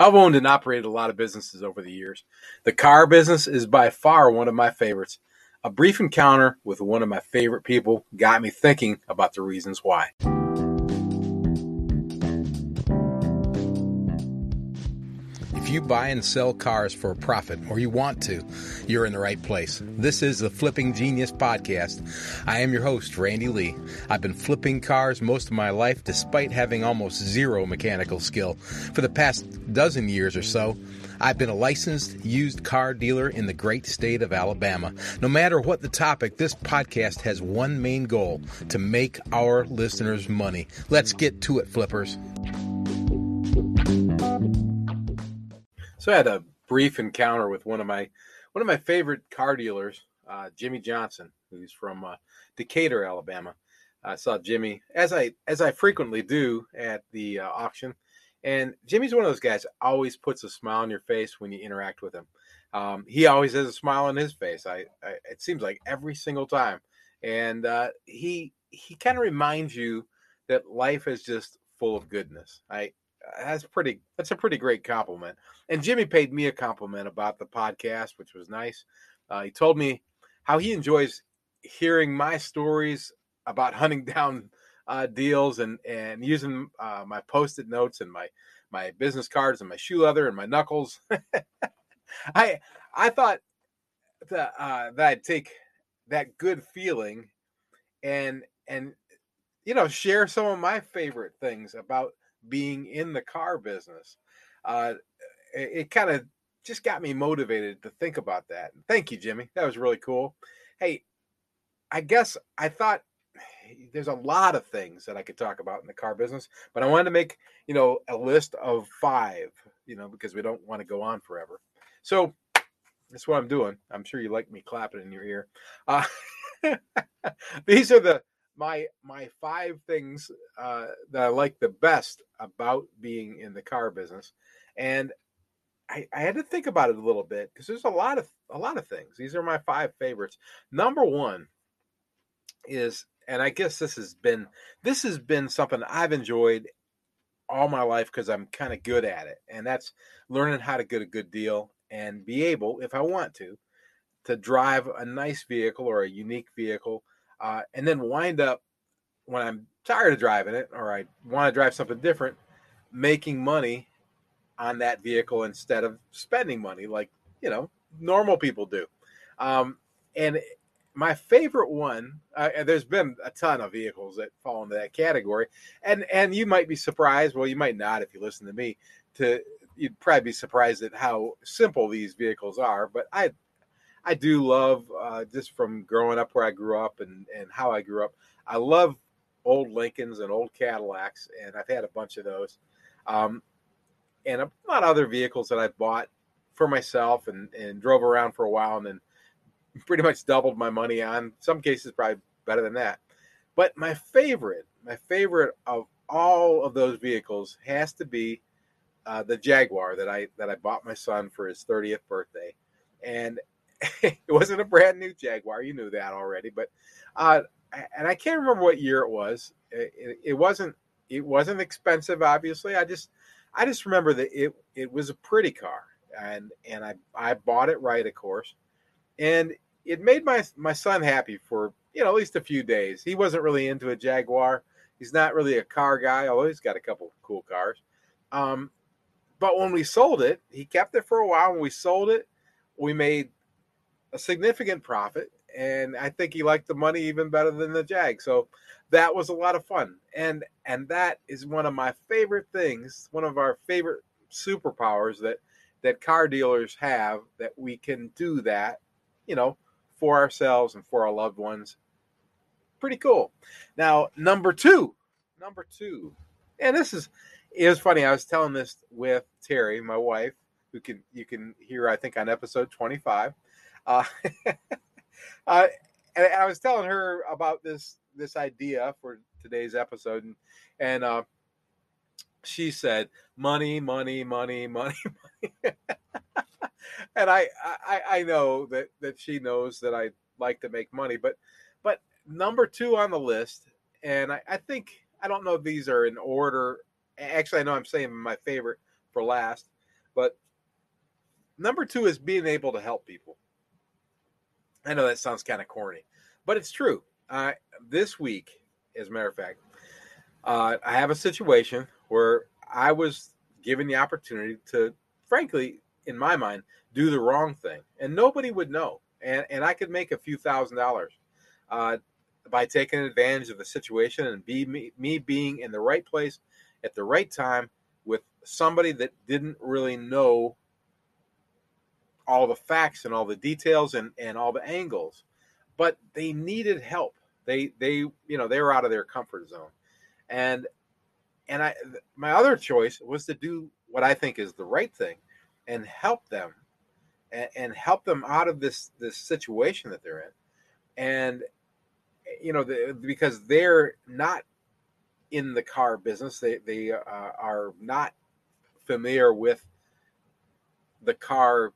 I've owned and operated a lot of businesses over the years. The car business is by far one of my favorites. A brief encounter with one of my favorite people got me thinking about the reasons why. If you buy and sell cars for a profit, or you want to, you're in the right place. This is the Flipping Genius Podcast. I am your host, Randy Lee. I've been flipping cars most of my life, despite having almost zero mechanical skill. For the past dozen years or so, I've been a licensed used car dealer in the great state of Alabama. No matter what the topic, this podcast has one main goal: to make our listeners money. Let's get to it, flippers. So I had a brief encounter with one of my favorite car dealers, Jimmy Johnson, who's from Decatur, Alabama. I saw Jimmy, as I frequently do, at the auction, and Jimmy's one of those guys always puts a smile on your face when you interact with him. He always has a smile on his face. I it seems like every single time, and he kind of reminds you that life is just full of goodness. That's a pretty great compliment. And Jimmy paid me a compliment about the podcast, which was nice. He told me how he enjoys hearing my stories about hunting down deals and using my Post-it notes and my business cards and my shoe leather and my knuckles. I thought that I'd take that good feeling and share some of my favorite things about being in the car business. It kind of just got me motivated to think about that. Thank you, Jimmy. That was really cool. Hey, I guess I thought there's a lot of things that I could talk about in the car business, but I wanted to make, a list of five, because we don't want to go on forever. So that's what I'm doing. I'm sure you like me clapping in your ear. These are my five things that I like the best about being in the car business, and I had to think about it a little bit because there's a lot of things. These are my five favorites. Number one is, and I guess this has been something I've enjoyed all my life because I'm kind of good at it, and that's learning how to get a good deal and be able, if I want to drive a nice vehicle or a unique vehicle. And then wind up, when I'm tired of driving it or I want to drive something different, making money on that vehicle instead of spending money like, normal people do. And my favorite one, there's been a ton of vehicles that fall into that category. And you might be surprised. Well, you might not if you listen to me. You'd probably be surprised at how simple these vehicles are. But I do love, just from growing up where I grew up and how I grew up, I love old Lincolns and old Cadillacs, and I've had a bunch of those. And a lot of other vehicles that I bought for myself and drove around for a while and then pretty much doubled my money on. Some cases probably better than that. But my favorite of all of those vehicles has to be the Jaguar that I bought my son for his 30th birthday. And it wasn't a brand new Jaguar. You knew that already, but and I can't remember what year it was. It wasn't expensive, obviously. I just remember that it was a pretty car, and I bought it right, of course, and it made my son happy for at least a few days. He wasn't really into a Jaguar. He's not really a car guy, although he's got a couple of cool cars. But when we sold it, he kept it for a while. When we sold it, we made a significant profit, and I think he liked the money even better than the Jag. So that was a lot of fun, and that is one of my favorite things, one of our favorite superpowers that car dealers have, that we can do that, for ourselves and for our loved ones. Pretty cool. Now, number two, and it was funny. I was telling this with Terry, my wife, who you can hear, I think, on episode 25. And I was telling her about this idea for today's episode, and she said, money. And I know that she knows that I like to make money, but number two on the list, and I think, I don't know if these are in order. Actually, I know I'm saving my favorite for last, But number two is being able to help people. I know that sounds kind of corny, but it's true. This week, as a matter of fact, I have a situation where I was given the opportunity to, frankly, in my mind, do the wrong thing. And nobody would know. And I could make a few $1,000 by taking advantage of the situation and me being in the right place at the right time with somebody that didn't really know all the facts and all the details and all the angles, but they needed help. They were out of their comfort zone. And my other choice was to do what I think is the right thing and help them and help them out of this situation that they're in. And, because they're not in the car business, they are not familiar with the car,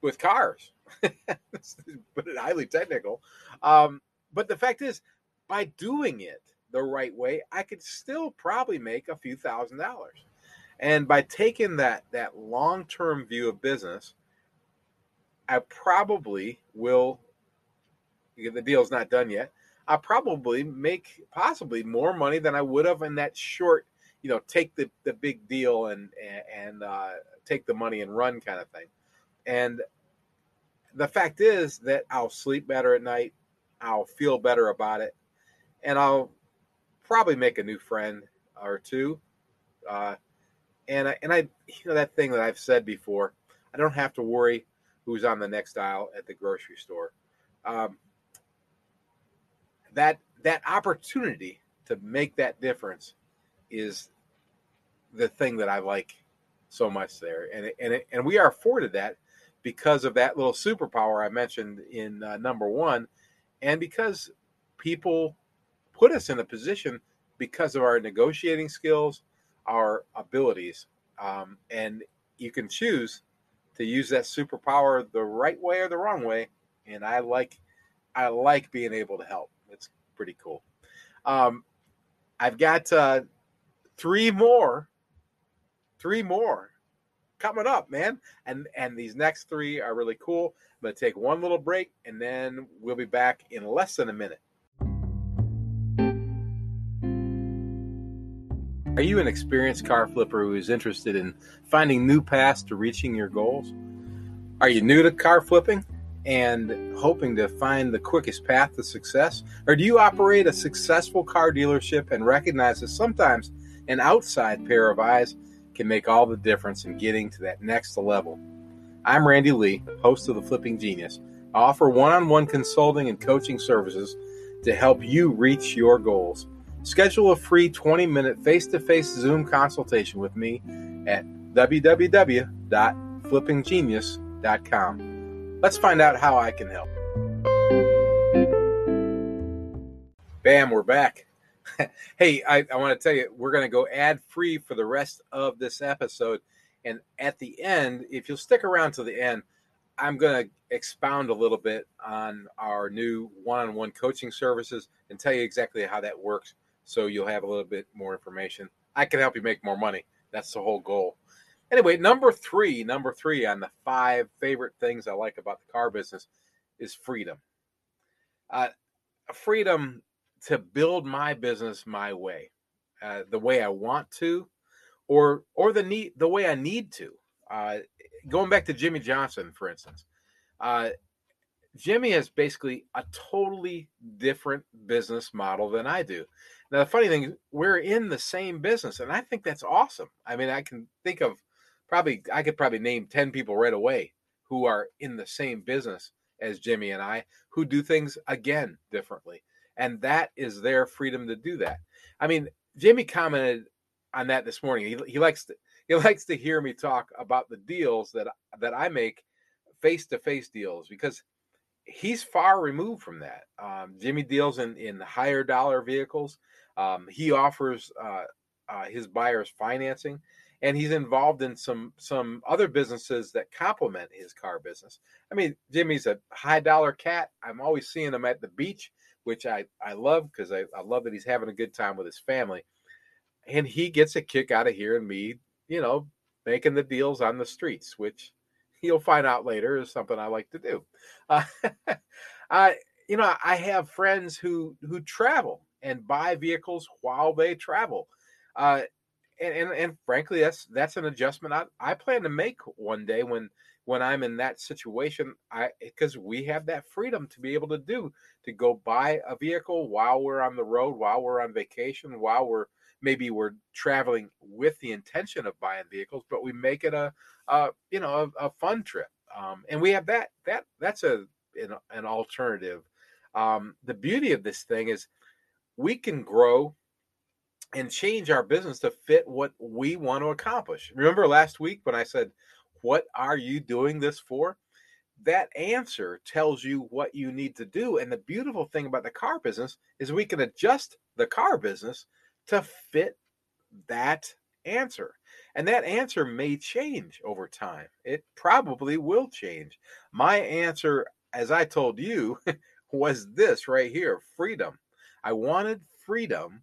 with cars, but highly technical. But the fact is, by doing it the right way, I could still probably make a few $1,000. And by taking that long-term view of business, I probably will, the deal's not done yet, I probably make possibly more money than I would have in that short, take the big deal and take the money and run kind of thing. And the fact is that I'll sleep better at night. I'll feel better about it. And I'll probably make a new friend or two. And I that thing that I've said before, I don't have to worry who's on the next aisle at the grocery store. That opportunity to make that difference is the thing that I like so much there. And we are afforded that because of that little superpower I mentioned in number one, and because people put us in a position because of our negotiating skills, our abilities. And you can choose to use that superpower the right way or the wrong way. And I like being able to help. It's pretty cool. I've got three more coming up, man. And these next three are really cool. I'm going to take one little break, and then we'll be back in less than a minute. Are you an experienced car flipper who is interested in finding new paths to reaching your goals? Are you new to car flipping and hoping to find the quickest path to success? Or do you operate a successful car dealership and recognize that sometimes an outside pair of eyes can make all the difference in getting to that next level? I'm Randy Lee, host of The Flipping Genius. I offer one-on-one consulting and coaching services to help you reach your goals. Schedule a free 20-minute face-to-face Zoom consultation with me at www.flippinggenius.com. Let's find out how I can help. Bam, we're back. Hey, I want to tell you, we're going to go ad-free for the rest of this episode. And at the end, if you'll stick around to the end, I'm going to expound a little bit on our new one-on-one coaching services and tell you exactly how that works, so you'll have a little bit more information. I can help you make more money. That's the whole goal. Anyway, number three on the five favorite things I like about the car business is freedom. Freedom to build my business my way, the way I want to, or the way I need to. Going back to Jimmy Johnson, for instance, Jimmy has basically a totally different business model than I do. Now, the funny thing is, we're in the same business, and I think that's awesome. I mean, I could probably name 10 people right away who are in the same business as Jimmy and I, who do things again differently. And that is their freedom to do that. I mean, Jimmy commented on that this morning. He likes to hear me talk about the deals that I make, face-to-face deals, because he's far removed from that. Jimmy deals in higher dollar vehicles. He offers his buyers financing, and he's involved in some other businesses that complement his car business. I mean, Jimmy's a high dollar cat. I'm always seeing him at the beach, which I love, because I love that he's having a good time with his family. And he gets a kick out of hearing me, making the deals on the streets, which you'll find out later is something I like to do. You know, I have friends who travel and buy vehicles while they travel. And frankly, that's an adjustment I plan to make one day when I'm in that situation, because we have that freedom to be able to go buy a vehicle while we're on the road, while we're on vacation, while we're traveling with the intention of buying vehicles, but we make it a fun trip. And we have that's an alternative. The beauty of this thing is we can grow and change our business to fit what we want to accomplish. Remember last week when I said, what are you doing this for? That answer tells you what you need to do. And the beautiful thing about the car business is we can adjust the car business to fit that answer. And that answer may change over time. It probably will change. My answer, as I told you, was this right here, freedom. I wanted freedom.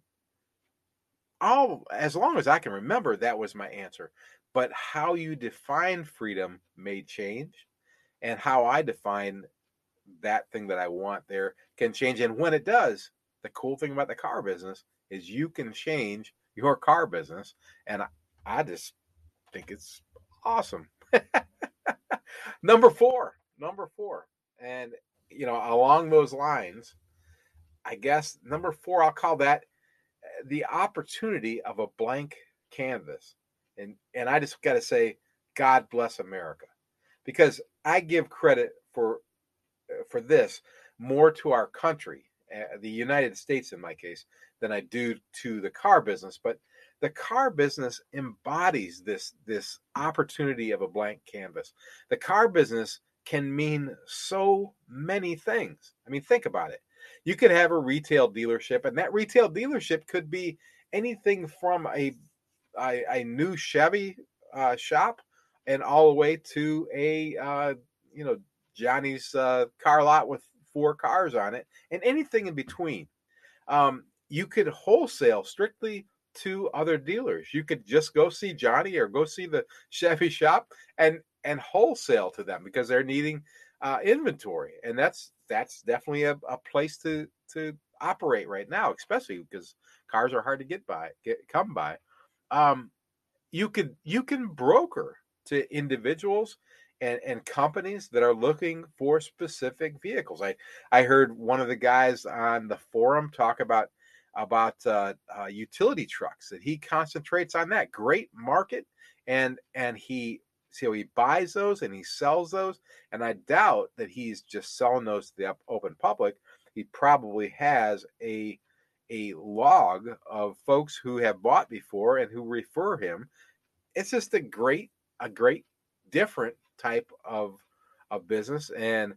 As long as I can remember, that was my answer. But how you define freedom may change, and how I define that thing that I want there can change. And when it does, the cool thing about the car business is you can change your car business. And I just think it's awesome. Number four. And, you know, along those lines, I guess number four, I'll call that the opportunity of a blank canvas. And I just got to say, God bless America, because I give credit for this more to our country, the United States in my case, than I do to the car business. But the car business embodies this opportunity of a blank canvas. The car business can mean so many things. I mean, think about it. You could have a retail dealership, and that retail dealership could be anything from a new Chevy shop and all the way to a Johnny's car lot with 4 cars on it and anything in between. You could wholesale strictly to other dealers. You could just go see Johnny or go see the Chevy shop and wholesale to them because they're needing inventory. And that's definitely a place to operate right now, especially because cars are hard to come by. You can broker to individuals and companies that are looking for specific vehicles. I heard one of the guys on the forum talk about utility trucks, that he concentrates on that great market, and he. So he buys those and he sells those. And I doubt that he's just selling those to the open public. He probably has a log of folks who have bought before and who refer him. It's just a great different type of business. And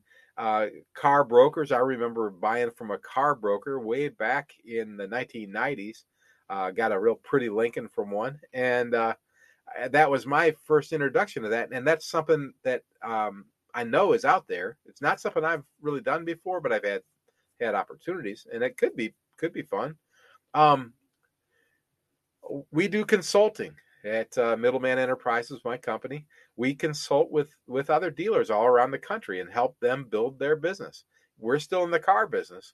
car brokers, I remember buying from a car broker way back in the 1990s. Got a real pretty Lincoln from one. And that was my first introduction to that. And that's something that I know is out there. It's not something I've really done before, but I've had opportunities, and it could be fun. We do consulting at Middleman Enterprises, my company. We consult with other dealers all around the country and help them build their business. We're still in the car business.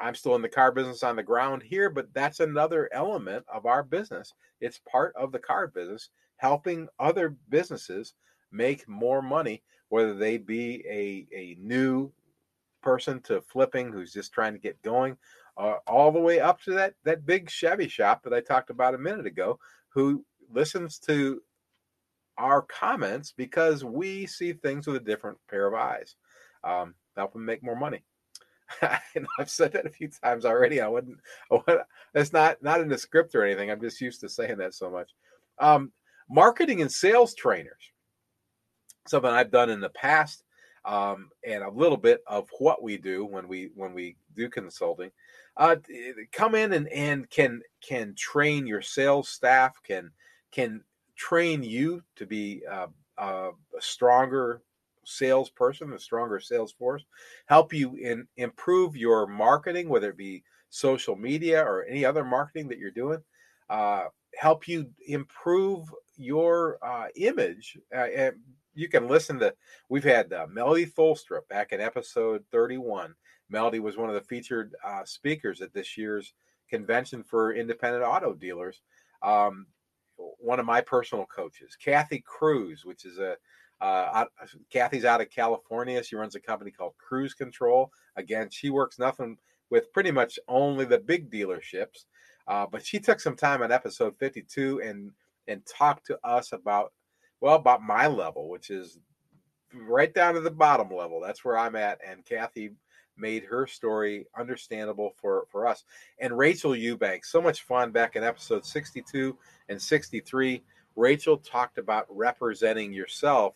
I'm still in the car business on the ground here, but that's another element of our business. It's part of the car business, helping other businesses make more money, whether they be a new person to flipping who's just trying to get going, all the way up to that big Chevy shop that I talked about a minute ago, who listens to our comments because we see things with a different pair of eyes, help them make more money. I've said that a few times already. It's not in the script or anything. I'm just used to saying that so much. Marketing and sales trainers, something I've done in the past, and a little bit of what we do when we do consulting. Come in and can train your sales staff, can train you to be a stronger salesperson, a stronger sales force, help you improve your marketing, whether it be social media or any other marketing that you're doing, help you improve your image. And you can listen to, we've had Melly Tholstra back in episode 31. Melody was one of the featured speakers at this year's convention for independent auto dealers. One of my personal coaches, Kathy Cruz, which is a Kathy's out of California. She runs a company called Cruise Control. Again, she works nothing with pretty much only the big dealerships, but she took some time on episode 52 and talked to us about, well, about my level, which is right down to the bottom level. That's where I'm at. And Kathy made her story understandable for us. And Rachel Eubank, so much fun back in episode 62 and 63. Rachel talked about representing yourself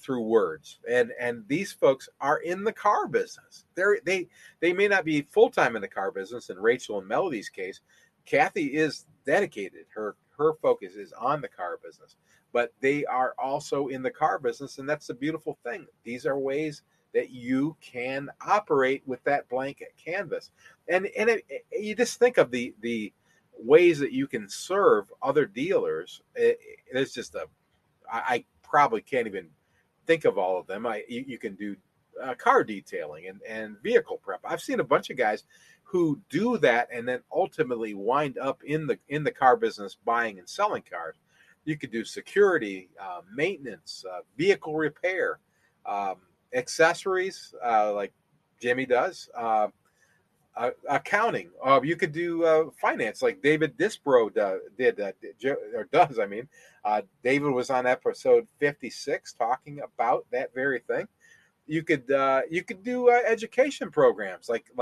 through words. And these folks are in the car business. They may not be full-time in the car business. In Rachel and Melody's case, Kathy is dedicated. Her focus is on the car business. But they are also in the car business, and that's the beautiful thing. These are ways that you can operate with that blank canvas. And you just think of the ways that you can serve other dealers. It's just I probably can't even think of all of them. You can do car detailing and vehicle prep. I've seen a bunch of guys who do that and then ultimately wind up in the car business buying and selling cars. You could do security, maintenance, vehicle repair, accessories, like Jimmy does, accounting. You could do finance, like David Disbro does. I mean, David was on episode 56 talking about that very thing. You could do education programs, like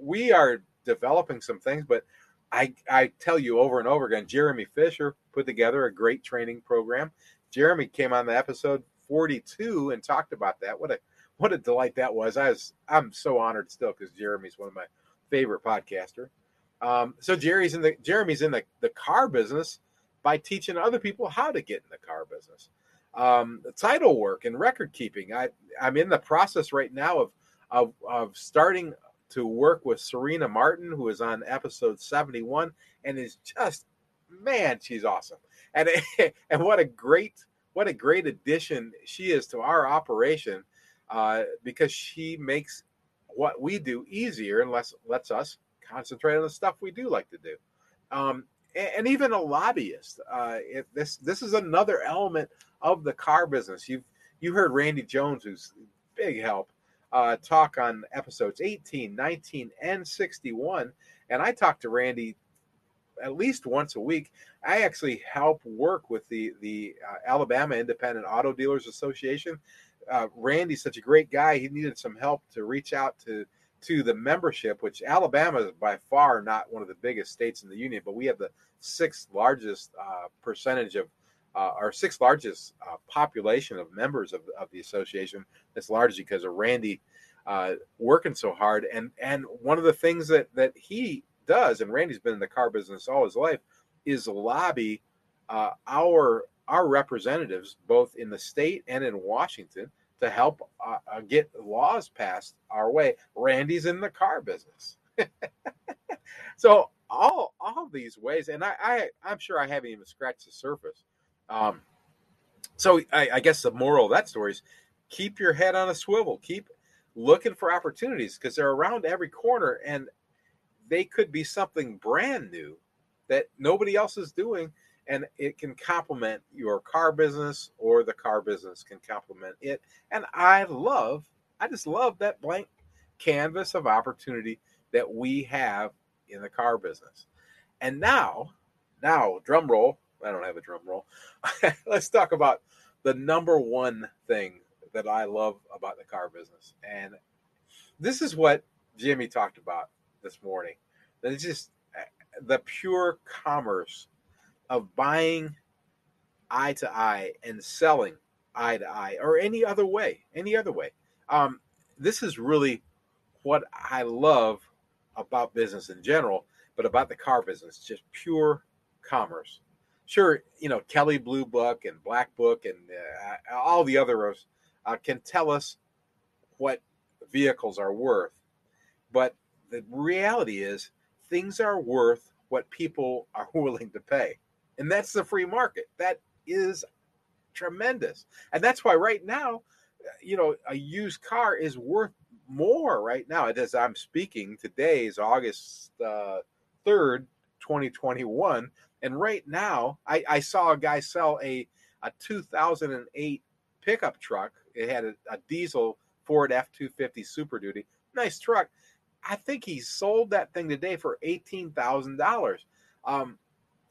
we are developing some things. But I tell you over and over again, Jeremy Fisher put together a great training program. Jeremy came on the episode 42 and talked about that. What a delight that was. I'm so honored still because Jeremy's one of my favorite podcaster. So Jeremy's in the car business by teaching other people how to get in the car business. Title work and record keeping. I'm in the process right now of starting to work with Serena Martin, who is on episode 71 and is just, man, she's awesome. And what a great addition she is to our operation, because she makes what we do easier and lets us concentrate on the stuff we do like to do. And even a lobbyist. This is another element of the car business. You heard Randy Jones, who's big help, talk on episodes 18, 19, and 61. And I talked to Randy at least once a week. I actually help work with the Alabama Independent Auto Dealers Association. Randy's such a great guy. He needed some help to reach out to the membership, which Alabama is by far not one of the biggest states in the union, but we have the sixth largest percentage of our sixth largest population of members of the association. That's largely because of Randy working so hard. And one of the things that he does, and Randy's been in the car business all his life, is lobby our representatives both in the state and in Washington to help get laws passed our way. Randy's in the car business. So all these ways, and I'm sure I haven't even scratched the surface. So I guess the moral of that story is keep your head on a swivel, keep looking for opportunities because they're around every corner, and they could be something brand new that nobody else is doing, and it can complement your car business, or the car business can complement it. And I just love that blank canvas of opportunity that we have in the car business. And now, drum roll. I don't have a drum roll. Let's talk about the number one thing that I love about the car business. And this is what Jimmy talked about this morning. It's just the pure commerce of buying eye to eye and selling eye to eye, or any other way. This is really what I love about business in general, but about the car business, just pure commerce. Sure, Kelly Blue Book and Black Book and all the others can tell us what vehicles are worth, but the reality is things are worth what people are willing to pay. And that's the free market. That is tremendous. And that's why right now, you know, a used car is worth more right now. As I'm speaking, today is August 3rd, 2021. And right now, I saw a guy sell a 2008 pickup truck. It had a diesel Ford F-250 Super Duty. Nice truck. I think he sold that thing today for $18,000.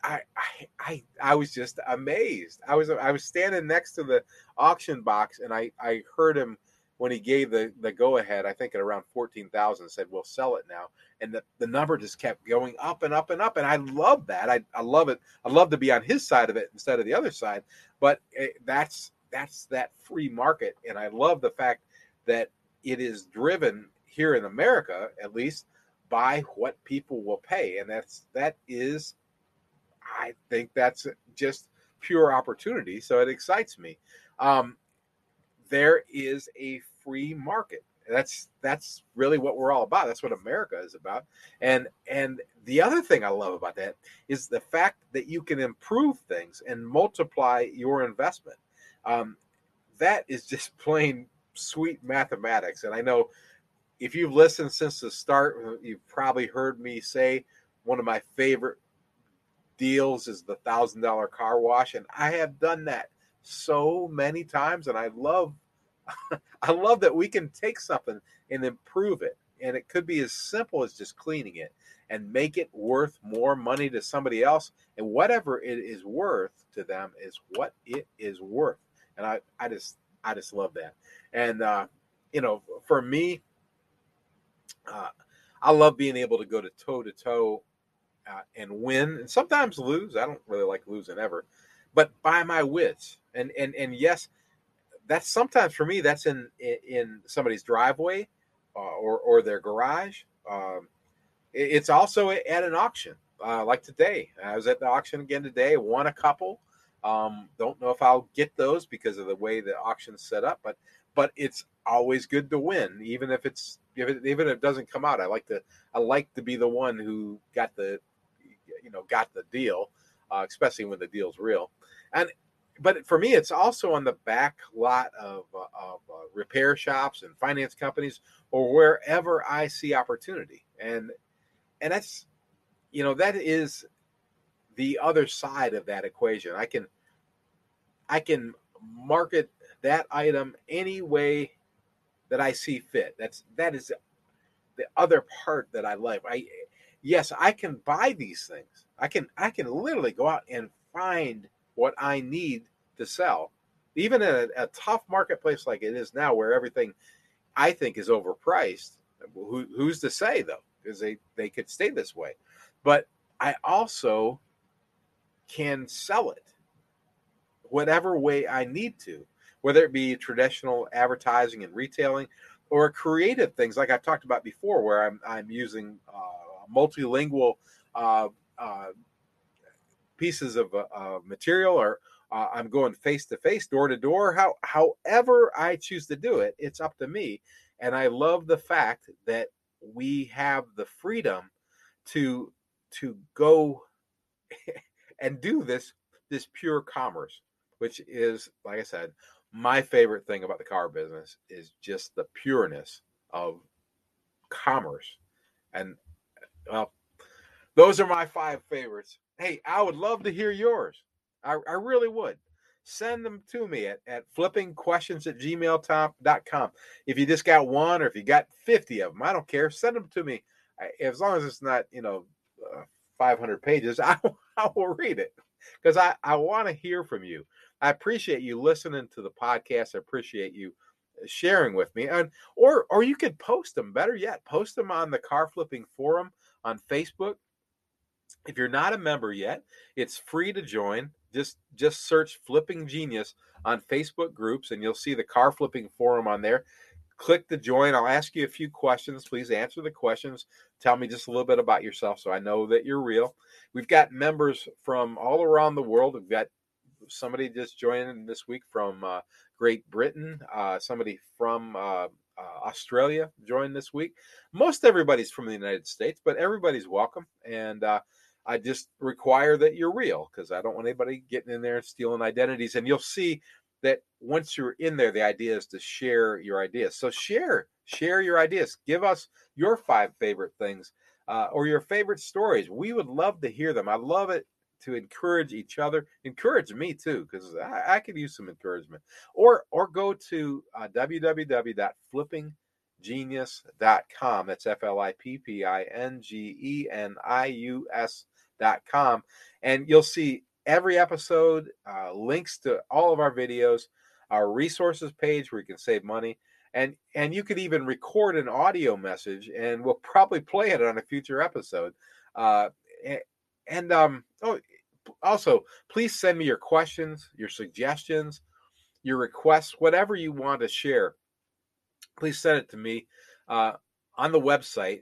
I was just amazed. I was standing next to the auction box, and I heard him when he gave the go-ahead, I think at around $14,000, said, we'll sell it now. And the number just kept going up and up and up. And I love that. I love it. I love to be on his side of it instead of the other side. But that's that free market. And I love the fact that it is driven here in America, at least, by what people will pay. And that is, I think that's just pure opportunity. So it excites me. There is a free market. That's really what we're all about. That's what America is about. And the other thing I love about that is the fact that you can improve things and multiply your investment. That is just plain sweet mathematics. And I know if you've listened since the start, you've probably heard me say one of my favorite deals is the $1,000 car wash. And I have done that so many times, and I love that we can take something and improve it. And it could be as simple as just cleaning it and make it worth more money to somebody else. And whatever it is worth to them is what it is worth. And I just love that. And, you know, for me, I love being able to go to toe and win, and sometimes lose. I don't really like losing ever, but by my wits. And yes, that's sometimes for me, that's in somebody's driveway or their garage. It's also at an auction, like today. I was at the auction again today, won a couple. Don't know if I'll get those because of the way the auction's set up, but it's always good to win, even if it's even if it doesn't come out. I like to be the one who got the deal, especially when the deal's real. But for me, it's also on the back lot of repair shops and finance companies, or wherever I see opportunity. And that's, you know, that is the other side of that equation. I can market that item any way that I see fit. That is the other part that I like. Yes, I can buy these things. I can literally go out and find what I need to sell, even in a tough marketplace like it is now, where everything I think is overpriced. Who's to say, though, because they could stay this way. But I also can sell it whatever way I need to, whether it be traditional advertising and retailing, or creative things like I've talked about before, where I'm using multilingual pieces of material, or I'm going face to face, door to door. However I choose to do it, it's up to me. And I love the fact that we have the freedom to go and do this pure commerce, which is, like I said, my favorite thing about the car business is just the pureness of commerce. And well, those are my five favorites. Hey, I would love to hear yours. I really would. Send them to me at flippingquestions@gmail.com. If you just got one, or if you got 50 of them, I don't care. Send them to me. As long as it's not, 500 pages, I will read it, because I want to hear from you. I appreciate you listening to the podcast. I appreciate you sharing with me. And or you could post them. Better yet, post them on the Car Flipping Forum on Facebook. If you're not a member yet, it's free to join. Just search Flipping Genius on Facebook groups, and you'll see the Car Flipping Forum on there. Click to join. I'll ask you a few questions. Please answer the questions. Tell me just a little bit about yourself so I know that you're real. We've got members from all around the world. We've got somebody just joining this week from Great Britain, somebody from Australia joined this week. Most everybody's from the United States, but everybody's welcome. And I just require that you're real because I don't want anybody getting in there and stealing identities. And you'll see that once you're in there, the idea is to share your ideas. So share your ideas. Give us your 5 favorite things or your favorite stories. We would love to hear them. I love it to encourage each other. Encourage me too, because I could use some encouragement. Or go to www.flippinggenius.com. That's FLIPPINGENIUS.com. And you'll see every episode, links to all of our videos, our resources page where you can save money. And you could even record an audio message and we'll probably play it on a future episode. Also, please send me your questions, your suggestions, your requests, whatever you want to share. Please send it to me on the website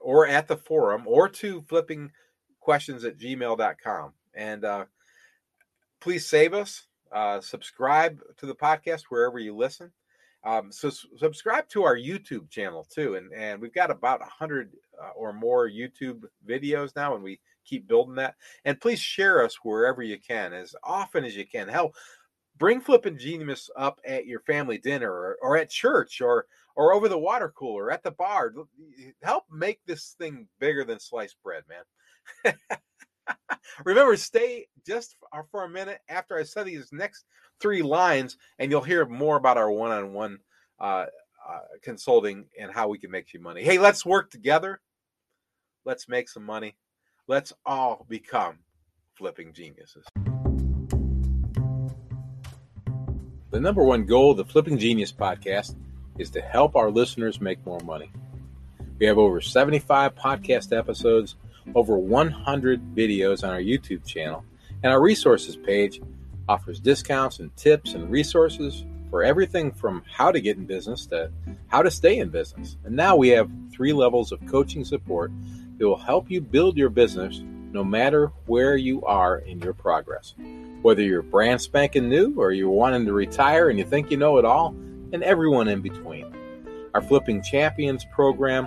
or at the forum or to flippingquestions@gmail.com. And please save us. Subscribe to the podcast wherever you listen. So subscribe to our YouTube channel too. And we've got about 100 or more YouTube videos now, and we keep building that. And please share us wherever you can, as often as you can. Hell, bring Flipping Genius up at your family dinner or at church or over the water cooler at the bar. Help make this thing bigger than sliced bread, man. Remember, stay just for a minute after I say these next 3 lines, and you'll hear more about our one-on-one consulting and how we can make you money. Hey, let's work together. Let's make some money. Let's all become flipping geniuses. The number one goal of the Flipping Genius podcast is to help our listeners make more money. We have over 75 podcast episodes, over 100 videos on our YouTube channel, and our resources page offers discounts and tips and resources for everything from how to get in business to how to stay in business. And now we have 3 levels of coaching support that will help you build your business no matter where you are in your progress. Whether you're brand spanking new or you're wanting to retire and you think you know it all, and everyone in between. Our Flipping Champions program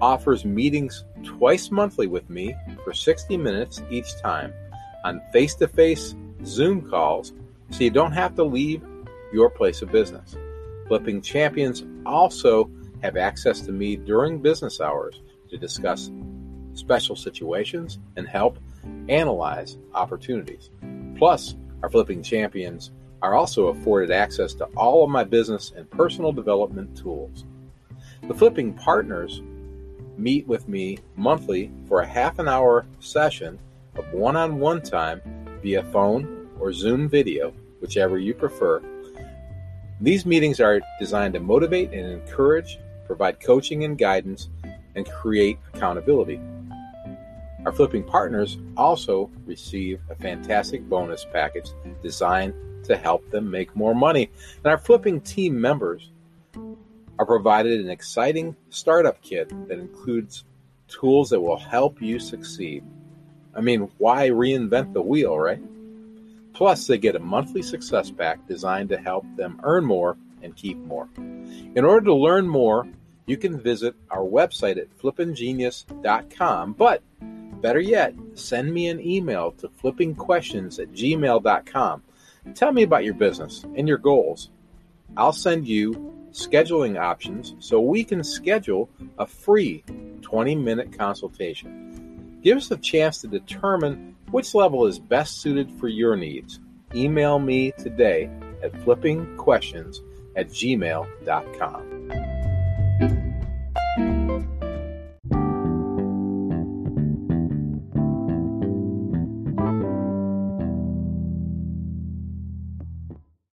offers meetings twice monthly with me for 60 minutes each time on face-to-face Zoom calls, so you don't have to leave your place of business. Flipping Champions also have access to me during business hours to discuss special situations and help analyze opportunities. Plus, our Flipping Champions are also afforded access to all of my business and personal development tools. The Flipping Partners meet with me monthly for a half an hour session of one-on-one time via phone or Zoom video, whichever you prefer. These meetings are designed to motivate and encourage, provide coaching and guidance, and create accountability. Our Flipping Partners also receive a fantastic bonus package designed to help them make more money. And our Flipping Team members are provided an exciting startup kit that includes tools that will help you succeed. I mean, why reinvent the wheel, right? Plus, they get a monthly success pack designed to help them earn more and keep more. In order to learn more, you can visit our website at flippinggenius.com, but better yet, send me an email to flippingquestions@gmail.com. Tell me about your business and your goals. I'll send you scheduling options so we can schedule a free 20-minute consultation. Give us a chance to determine which level is best suited for your needs. Email me today at flippingquestions@gmail.com.